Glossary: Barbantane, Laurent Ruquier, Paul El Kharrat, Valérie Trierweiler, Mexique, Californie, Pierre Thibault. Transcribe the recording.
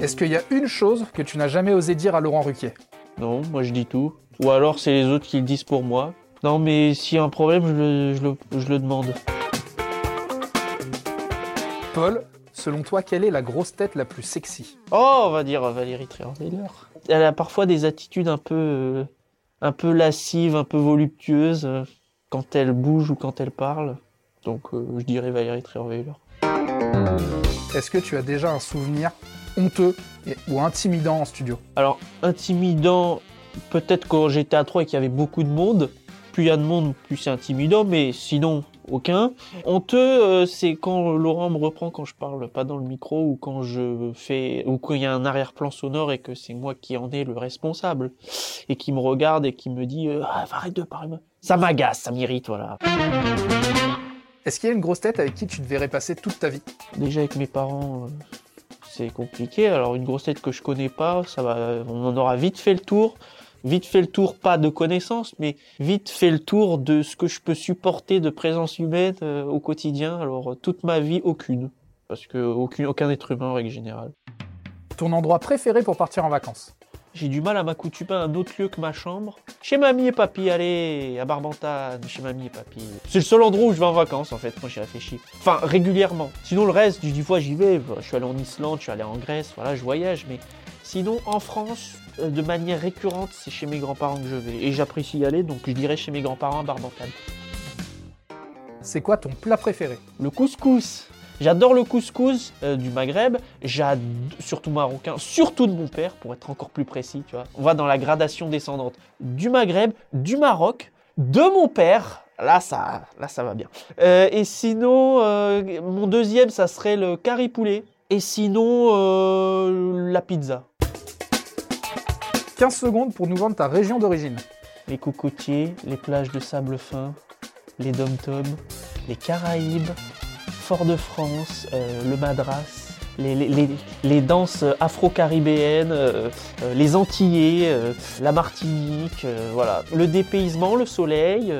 Est-ce qu'il y a une chose que tu n'as jamais osé dire à Laurent Ruquier? Non, moi je dis tout. Ou alors c'est les autres qui le disent pour moi. Non, mais s'il y a un problème, je le demande. Paul, selon toi, quelle est la grosse tête la plus sexy? Oh, on va dire Valérie Trierweiler. Elle a parfois des attitudes un peu lascives, un peu voluptueuses, quand elle bouge ou quand elle parle. Donc je dirais Valérie Trierweiler. Est-ce que tu as déjà un souvenir honteux ou intimidant en studio? Alors, intimidant, peut-être quand j'étais à 3 et qu'il y avait beaucoup de monde. Plus il y a de monde, plus c'est intimidant, mais sinon, aucun. Honteux, c'est quand Laurent me reprend quand je parle pas dans le micro ou quand je fais, ou quand il y a un arrière-plan sonore et que c'est moi qui en ai le responsable et qui me regarde et qui me dit arrête de parler. Ça m'agace, ça m'irrite, voilà. Est-ce qu'il y a une grosse tête avec qui tu te verrais passer toute ta vie? Déjà avec mes parents, c'est compliqué. Alors une grosse tête que je connais pas, ça va, on en aura vite fait le tour. Vite fait le tour, pas de connaissances, mais vite fait le tour de ce que je peux supporter de présence humaine au quotidien. Alors toute ma vie, aucune. Parce que aucun être humain en règle générale. Ton endroit préféré pour partir en vacances? J'ai du mal à m'accoutumer à un autre lieu que ma chambre. Chez mamie et papy, allez, à Barbantane, chez mamie et papy. C'est le seul endroit où je vais en vacances, en fait, moi j'y réfléchis. Enfin, régulièrement. Sinon, le reste, des fois, j'y vais. Je suis allé en Islande, je suis allé en Grèce, voilà, je voyage. Mais sinon, en France, de manière récurrente, c'est chez mes grands-parents que je vais. Et j'apprécie y aller, donc je dirais chez mes grands-parents à Barbantane. C'est quoi ton plat préféré? Le couscous. J'adore le couscous du Maghreb, surtout marocain, surtout de mon père, pour être encore plus précis, tu vois. On va dans la gradation descendante du Maghreb, du Maroc, de mon père. Là ça va bien. Et sinon, mon deuxième, ça serait le curry poulet. Et sinon, la pizza. 15 secondes pour nous vendre ta région d'origine. Les cocotiers, les plages de sable fin, les dom-toms, les Caraïbes, Fort-de-France, le Madras, les danses afro-caribéennes, les Antillais, la Martinique, voilà. Le dépaysement, le soleil.